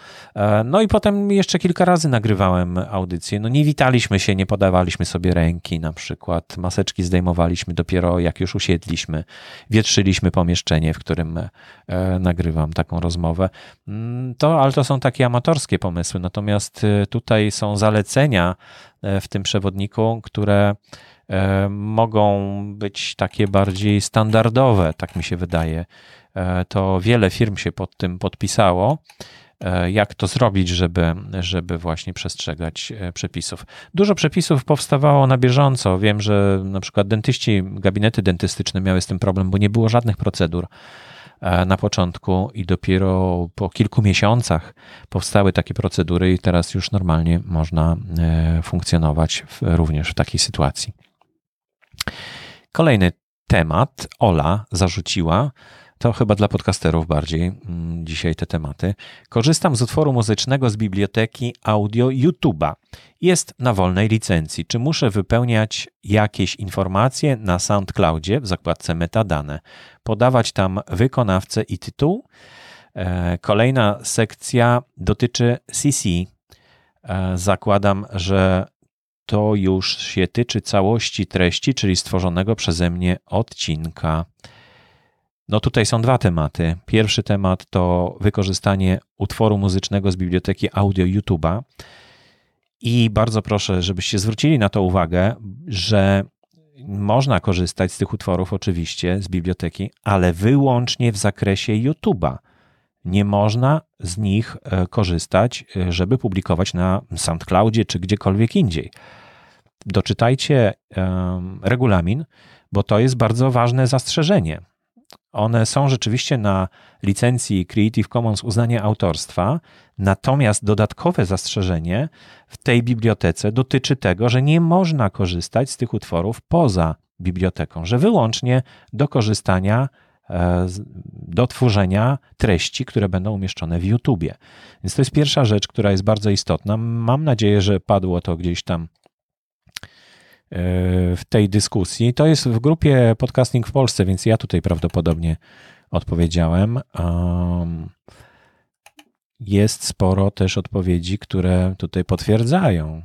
No i potem jeszcze kilka razy nagrywałem audycję. No nie witaliśmy się, nie podawaliśmy sobie ręki na przykład. Maseczki zdejmowaliśmy dopiero jak już usiedliśmy. Wietrzyliśmy pomieszczenie, w którym nagrywam taką rozmowę. Ale to są takie amatorskie pomysły. Natomiast tutaj są zalecenia w tym przewodniku, które mogą być takie bardziej standardowe, tak mi się wydaje. To wiele firm się pod tym podpisało, jak to zrobić, żeby właśnie przestrzegać przepisów. Dużo przepisów powstawało na bieżąco. Wiem, że na przykład gabinety dentystyczne miały z tym problem, bo nie było żadnych procedur na początku i dopiero po kilku miesiącach powstały takie procedury i teraz już normalnie można funkcjonować również w takiej sytuacji. Kolejny temat Ola zarzuciła. To chyba dla podcasterów bardziej dzisiaj te tematy. Korzystam z utworu muzycznego z biblioteki audio YouTube'a. Jest na wolnej licencji. Czy muszę wypełniać jakieś informacje na SoundCloudzie w zakładce metadane? Podawać tam wykonawcę i tytuł? Kolejna sekcja dotyczy CC. Zakładam, że to już się tyczy całości treści, czyli stworzonego przeze mnie odcinka. No tutaj są dwa tematy. Pierwszy temat to wykorzystanie utworu muzycznego z biblioteki audio YouTube'a. I bardzo proszę, żebyście zwrócili na to uwagę, że można korzystać z tych utworów oczywiście z biblioteki, ale wyłącznie w zakresie YouTube'a. Nie można z nich korzystać, żeby publikować na SoundCloudzie czy gdziekolwiek indziej. Doczytajcie regulamin, bo to jest bardzo ważne zastrzeżenie. One są rzeczywiście na licencji Creative Commons uznanie autorstwa, natomiast dodatkowe zastrzeżenie w tej bibliotece dotyczy tego, że nie można korzystać z tych utworów poza biblioteką, że wyłącznie do korzystania, do tworzenia treści, które będą umieszczone w YouTubie. Więc to jest pierwsza rzecz, która jest bardzo istotna. Mam nadzieję, że padło to gdzieś tam w tej dyskusji. To jest w grupie Podcasting w Polsce, więc ja tutaj prawdopodobnie odpowiedziałem. Jest sporo też odpowiedzi, które tutaj potwierdzają,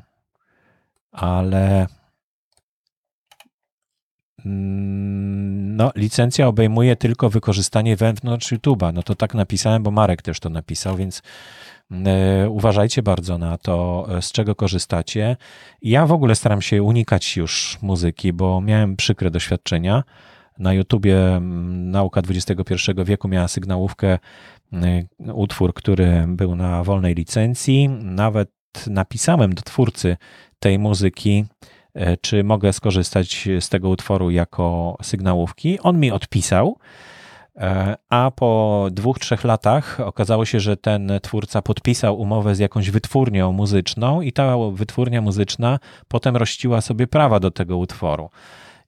ale no, licencja obejmuje tylko wykorzystanie wewnątrz YouTube'a. No to tak napisałem, bo Marek też to napisał, więc uważajcie bardzo na to, z czego korzystacie. Ja w ogóle staram się unikać już muzyki, bo miałem przykre doświadczenia. Na YouTubie Nauka XXI wieku miała sygnałówkę, utwór, który był na wolnej licencji. Nawet napisałem do twórcy tej muzyki, czy mogę skorzystać z tego utworu jako sygnałówki. On mi odpisał, a po 2-3 latach okazało się, że ten twórca podpisał umowę z jakąś wytwórnią muzyczną i ta wytwórnia muzyczna potem rościła sobie prawa do tego utworu.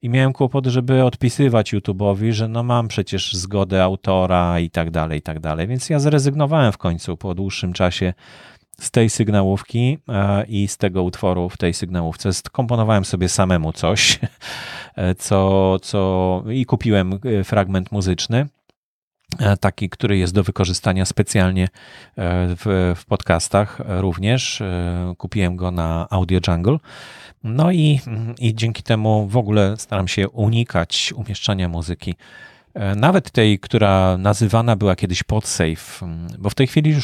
I miałem kłopot, żeby odpisywać YouTube'owi, że no mam przecież zgodę autora i tak dalej, więc ja zrezygnowałem w końcu po dłuższym czasie z tej sygnałówki i z tego utworu w tej sygnałówce. Skomponowałem sobie samemu coś i kupiłem fragment muzyczny, taki, który jest do wykorzystania specjalnie w podcastach również. Kupiłem go na Audio Jungle. No i dzięki temu w ogóle staram się unikać umieszczania muzyki. Nawet tej, która nazywana była kiedyś PodSafe, bo w tej chwili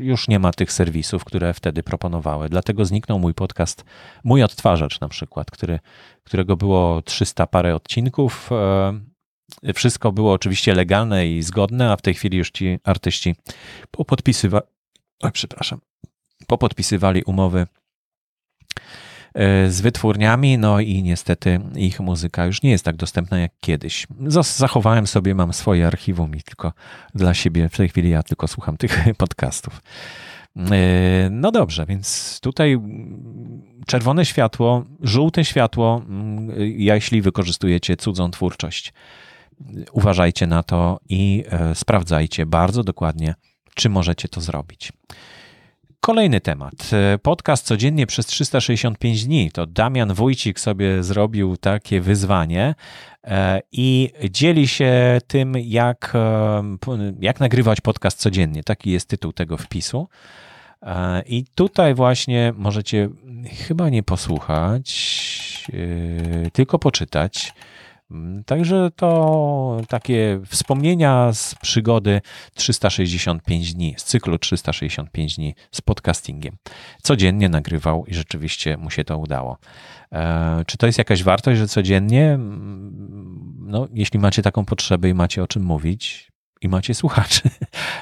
już nie ma tych serwisów, które wtedy proponowały. Dlatego zniknął mój podcast, mój odtwarzacz na przykład, którego było 300 parę odcinków. Wszystko było oczywiście legalne i zgodne, a w tej chwili już ci artyści popodpisywali umowy z wytwórniami, no i niestety ich muzyka już nie jest tak dostępna jak kiedyś. Zachowałem sobie, mam swoje archiwum i tylko dla siebie, w tej chwili ja tylko słucham tych podcastów. No dobrze, więc tutaj czerwone światło, żółte światło, jeśli wykorzystujecie cudzą twórczość. Uważajcie na to i sprawdzajcie bardzo dokładnie, czy możecie to zrobić. Kolejny temat. Podcast codziennie przez 365 dni. To Damian Wójcik sobie zrobił takie wyzwanie i dzieli się tym, jak nagrywać podcast codziennie. Taki jest tytuł tego wpisu. I tutaj właśnie możecie chyba nie posłuchać, tylko poczytać. Także to takie wspomnienia z przygody 365 dni, z cyklu 365 dni z podcastingiem. Codziennie nagrywał i rzeczywiście mu się to udało. Czy to jest jakaś wartość, że codziennie? No, jeśli macie taką potrzebę i macie o czym mówić i macie słuchaczy,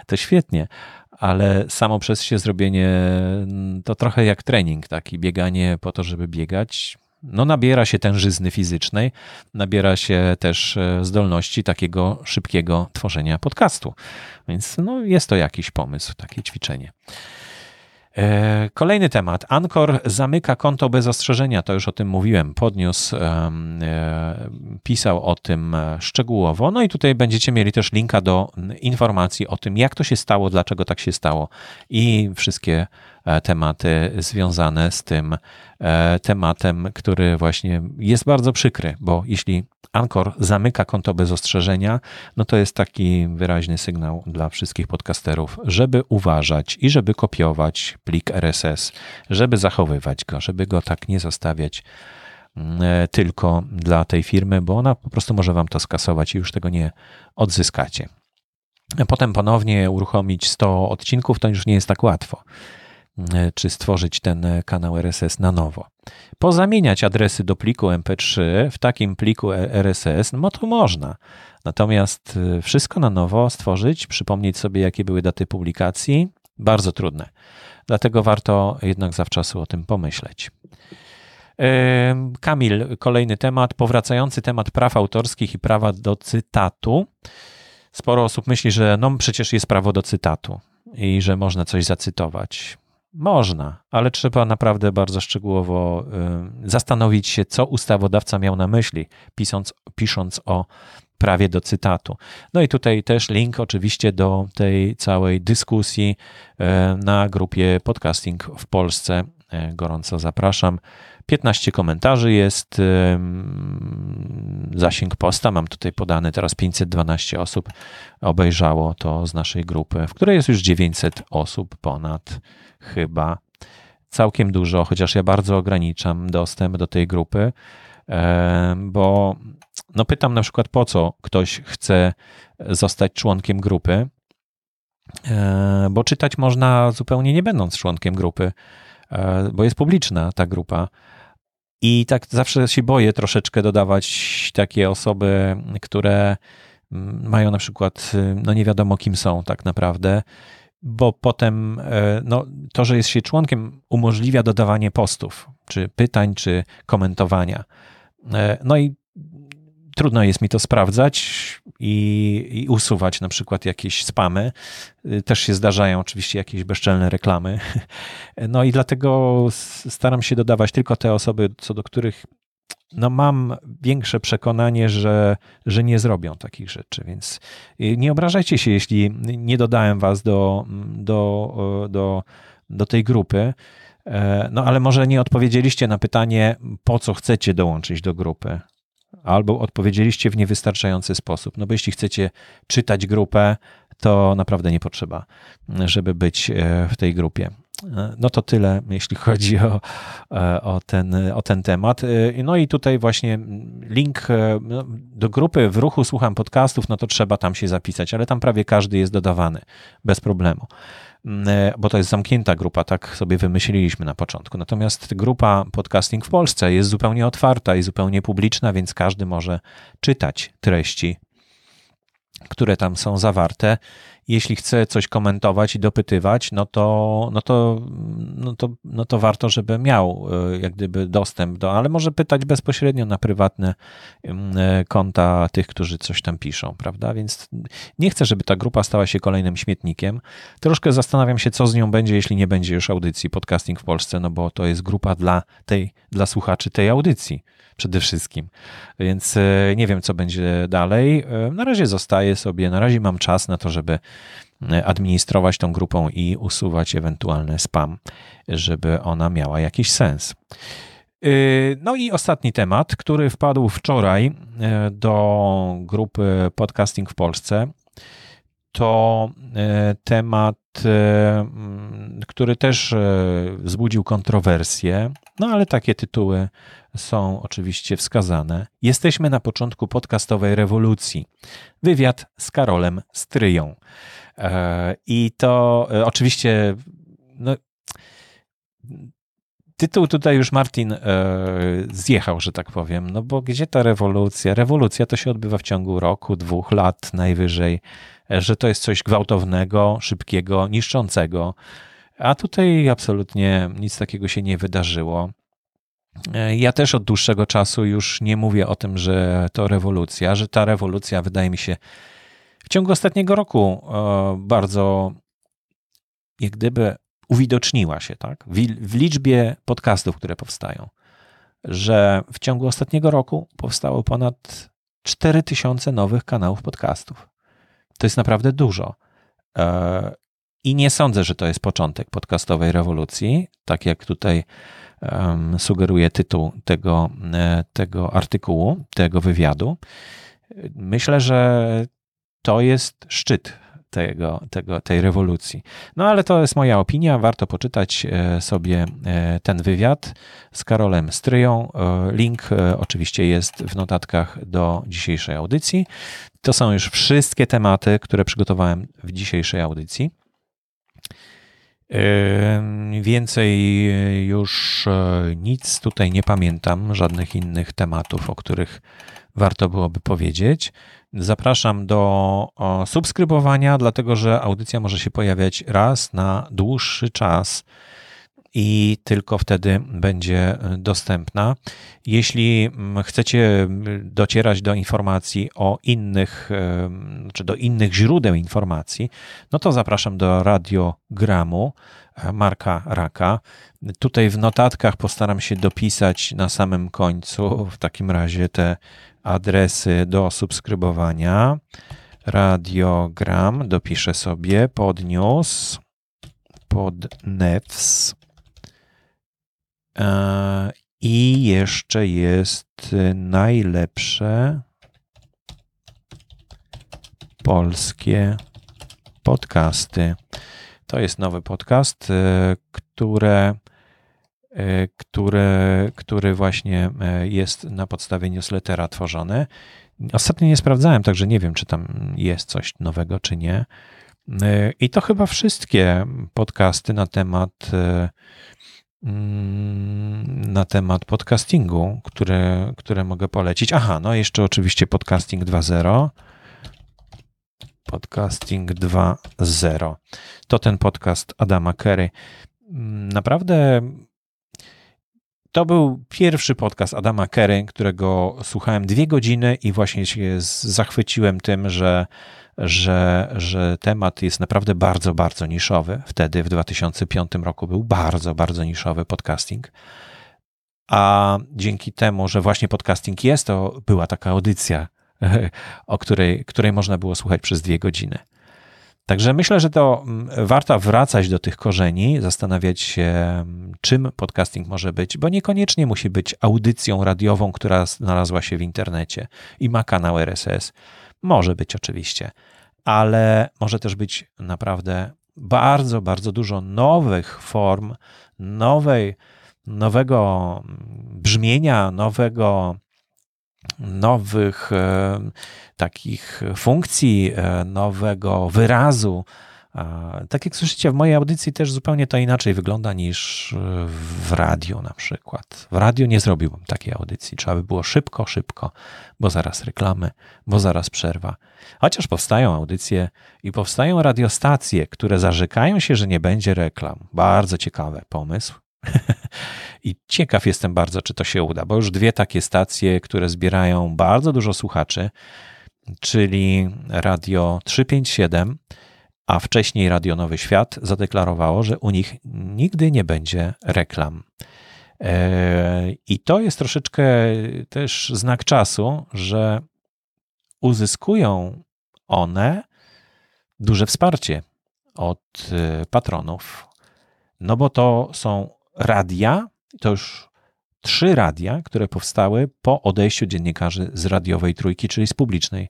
to świetnie. Ale samo przez się zrobienie to trochę jak trening, taki bieganie po to, żeby biegać. No nabiera się tężyzny fizycznej, nabiera się też zdolności takiego szybkiego tworzenia podcastu. Więc no, jest to jakiś pomysł, takie ćwiczenie. Kolejny temat. Anchor zamyka konto bez ostrzeżenia. To już o tym mówiłem. PodNews pisał o tym szczegółowo. No i tutaj będziecie mieli też linka do informacji o tym, jak to się stało, dlaczego tak się stało i wszystkie tematy związane z tym tematem, który właśnie jest bardzo przykry, bo jeśli Anchor zamyka konto bez ostrzeżenia, no to jest taki wyraźny sygnał dla wszystkich podcasterów, żeby uważać i żeby kopiować plik RSS, żeby zachowywać go, żeby go tak nie zostawiać tylko dla tej firmy, bo ona po prostu może wam to skasować i już tego nie odzyskacie. Potem ponownie uruchomić 100 odcinków, to już nie jest tak łatwo, czy stworzyć ten kanał RSS na nowo. Pozamieniać adresy do pliku MP3 w takim pliku RSS, no to można. Natomiast wszystko na nowo stworzyć, przypomnieć sobie, jakie były daty publikacji, bardzo trudne. Dlatego warto jednak zawczasu o tym pomyśleć. Kamil, kolejny temat, powracający temat praw autorskich i prawa do cytatu. Sporo osób myśli, że no przecież jest prawo do cytatu i że można coś zacytować. Można, ale trzeba naprawdę bardzo szczegółowo zastanowić się, co ustawodawca miał na myśli, pisząc o prawie do cytatu. No i tutaj też link oczywiście do tej całej dyskusji na grupie Podcasting w Polsce. Gorąco zapraszam. 15 komentarzy jest, zasięg posta, mam tutaj podany teraz 512 osób obejrzało to z naszej grupy, w której jest już 900 osób ponad chyba. Całkiem dużo, chociaż ja bardzo ograniczam dostęp do tej grupy, bo no pytam na przykład, po co ktoś chce zostać członkiem grupy, bo czytać można zupełnie nie będąc członkiem grupy, bo jest publiczna ta grupa. I tak zawsze się boję troszeczkę dodawać takie osoby, które mają na przykład, no nie wiadomo kim są tak naprawdę, bo potem no, to, że jest się członkiem, umożliwia dodawanie postów, czy pytań, czy komentowania. No i trudno jest mi to sprawdzać i usuwać na przykład jakieś spamy. Też się zdarzają oczywiście jakieś bezczelne reklamy. No i dlatego staram się dodawać tylko te osoby, co do których no mam większe przekonanie, że nie zrobią takich rzeczy, więc nie obrażajcie się, jeśli nie dodałem was do tej grupy. No ale może nie odpowiedzieliście na pytanie, po co chcecie dołączyć do grupy. Albo odpowiedzieliście w niewystarczający sposób. No bo jeśli chcecie czytać grupę, to naprawdę nie potrzeba, żeby być w tej grupie. No to tyle, jeśli chodzi o ten temat. No i tutaj właśnie link do grupy w ruchu Słucham Podcastów, no to trzeba tam się zapisać, ale tam prawie każdy jest dodawany, bez problemu. Bo to jest zamknięta grupa, tak sobie wymyśliliśmy na początku. Natomiast grupa Podcasting w Polsce jest zupełnie otwarta i zupełnie publiczna, więc każdy może czytać treści, które tam są zawarte. Jeśli chce coś komentować i dopytywać, no to warto, żeby miał jak gdyby dostęp do, ale może pytać bezpośrednio na prywatne konta tych, którzy coś tam piszą, prawda? Więc nie chcę, żeby ta grupa stała się kolejnym śmietnikiem. Troszkę zastanawiam się, co z nią będzie, jeśli nie będzie już audycji Podcasting w Polsce, no bo to jest grupa dla słuchaczy tej audycji przede wszystkim. Więc nie wiem, co będzie dalej. Na razie zostaję sobie, na razie mam czas na to, żeby administrować tą grupą i usuwać ewentualny spam, żeby ona miała jakiś sens. No i ostatni temat, który wpadł wczoraj do grupy Podcasting w Polsce, to temat, który też wzbudził kontrowersje, no ale takie tytuły są oczywiście wskazane. Jesteśmy na początku podcastowej rewolucji. Wywiad z Karolem Stryją. I to oczywiście no, tytuł tutaj już Martin zjechał, że tak powiem, no bo gdzie ta rewolucja? Rewolucja to się odbywa w ciągu roku, 2 lat najwyżej, że to jest coś gwałtownego, szybkiego, niszczącego, a tutaj absolutnie nic takiego się nie wydarzyło. Ja też od dłuższego czasu już nie mówię o tym, że to rewolucja, że ta rewolucja wydaje mi się w ciągu ostatniego roku bardzo jak gdyby uwidoczniła się, tak? W liczbie podcastów, które powstają, że w ciągu ostatniego roku powstało ponad 4000 nowych kanałów podcastów. To jest naprawdę dużo. I nie sądzę, że to jest początek podcastowej rewolucji, tak jak tutaj sugeruje tytuł tego artykułu, tego wywiadu. Myślę, że to jest szczyt tej rewolucji. No ale to jest moja opinia, warto poczytać sobie ten wywiad z Karolem Stryją. Link oczywiście jest w notatkach do dzisiejszej audycji. To są już wszystkie tematy, które przygotowałem w dzisiejszej audycji. Więcej już nic tutaj nie pamiętam, żadnych innych tematów, o których warto byłoby powiedzieć. Zapraszam do subskrybowania, dlatego że audycja może się pojawiać raz na dłuższy czas i tylko wtedy będzie dostępna. Jeśli chcecie docierać do informacji o innych, czy do innych źródeł informacji, no to zapraszam do radiogramu Marka Raka. Tutaj w notatkach postaram się dopisać na samym końcu w takim razie te adresy do subskrybowania. Radiogram, dopiszę sobie, PodNews, PodNews. I jeszcze jest Najlepsze Polskie Podcasty. To jest nowy podcast, który właśnie jest na podstawie newslettera tworzony. Ostatnio nie sprawdzałem, także nie wiem, czy tam jest coś nowego, czy nie. I to chyba wszystkie podcasty na temat podcastingu, które mogę polecić. Aha, no jeszcze oczywiście Podcasting 2.0. Podcasting 2.0. To ten podcast Adama Curry. Naprawdę to był pierwszy podcast Adama Curry, którego słuchałem 2 godziny i właśnie się zachwyciłem tym, że temat jest naprawdę bardzo, bardzo niszowy. Wtedy w 2005 roku był bardzo, bardzo niszowy podcasting. A dzięki temu, że właśnie podcasting jest, to była taka audycja, o której można było słuchać przez 2 godziny. Także myślę, że to warto wracać do tych korzeni, zastanawiać się, czym podcasting może być, bo niekoniecznie musi być audycją radiową, która znalazła się w internecie i ma kanał RSS. Może być oczywiście, ale może też być naprawdę bardzo, bardzo dużo nowych form, nowego brzmienia, nowych takich funkcji, nowego wyrazu. Tak jak słyszycie, w mojej audycji też zupełnie to inaczej wygląda niż w radiu na przykład. W radiu nie zrobiłbym takiej audycji. Trzeba by było szybko, bo zaraz reklamy, bo zaraz przerwa. Chociaż powstają audycje i powstają radiostacje, które zarzekają się, że nie będzie reklam. Bardzo ciekawy pomysł. I ciekaw jestem bardzo, czy to się uda, bo już 2 takie stacje, które zbierają bardzo dużo słuchaczy, czyli Radio 357, a wcześniej Radio Nowy Świat, zadeklarowało, że u nich nigdy nie będzie reklam. I to jest troszeczkę też znak czasu, że uzyskują one duże wsparcie od patronów, no bo to są radia, to już 3 radia, które powstały po odejściu dziennikarzy z radiowej trójki, czyli z publicznej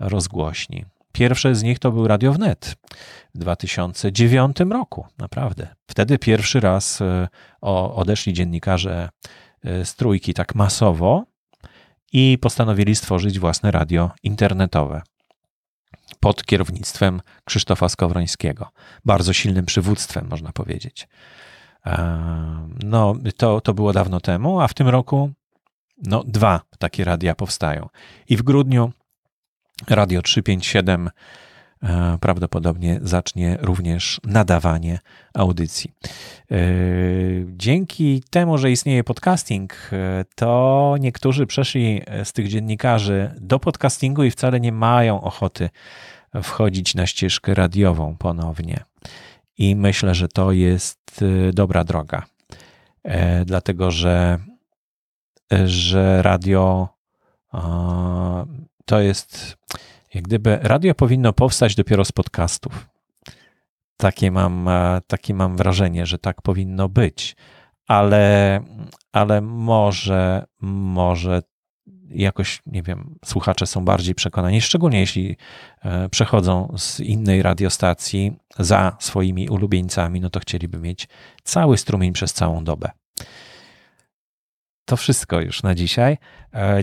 rozgłośni. Pierwsze z nich to był Radio Wnet w 2009 roku, naprawdę. Wtedy pierwszy raz odeszli dziennikarze z trójki tak masowo i postanowili stworzyć własne radio internetowe pod kierownictwem Krzysztofa Skowrońskiego. Bardzo silnym przywództwem, można powiedzieć. No, to było dawno temu, a w tym roku 2 takie radia powstają. I w grudniu Radio 357 prawdopodobnie zacznie również nadawanie audycji. Dzięki temu, że istnieje podcasting, to niektórzy przeszli z tych dziennikarzy do podcastingu i wcale nie mają ochoty wchodzić na ścieżkę radiową ponownie. i myślę, że to jest dobra droga, dlatego że radio to jest, jak gdyby radio powinno powstać dopiero z podcastów. Takie mam wrażenie, że tak powinno być, ale może jakoś, nie wiem, słuchacze są bardziej przekonani, szczególnie jeśli przechodzą z innej radiostacji za swoimi ulubieńcami, no to chcieliby mieć cały strumień przez całą dobę. To wszystko już na dzisiaj.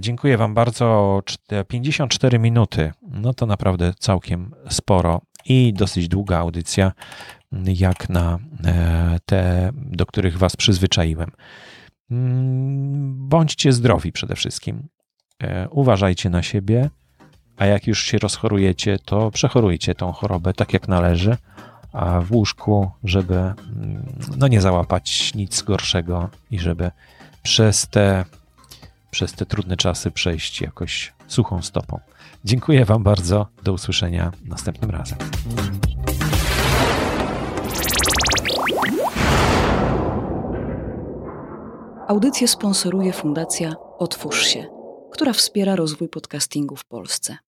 Dziękuję wam bardzo. 54 minuty, no to naprawdę całkiem sporo i dosyć długa audycja, jak na te, do których was przyzwyczaiłem. Bądźcie zdrowi przede wszystkim. Uważajcie na siebie, a jak już się rozchorujecie, to przechorujcie tą chorobę tak jak należy, a w łóżku, żeby nie załapać nic gorszego i żeby przez te trudne czasy przejść jakoś suchą stopą. Dziękuję wam bardzo. Do usłyszenia następnym razem. Audycję sponsoruje Fundacja Otwórz się, która wspiera rozwój podcastingu w Polsce.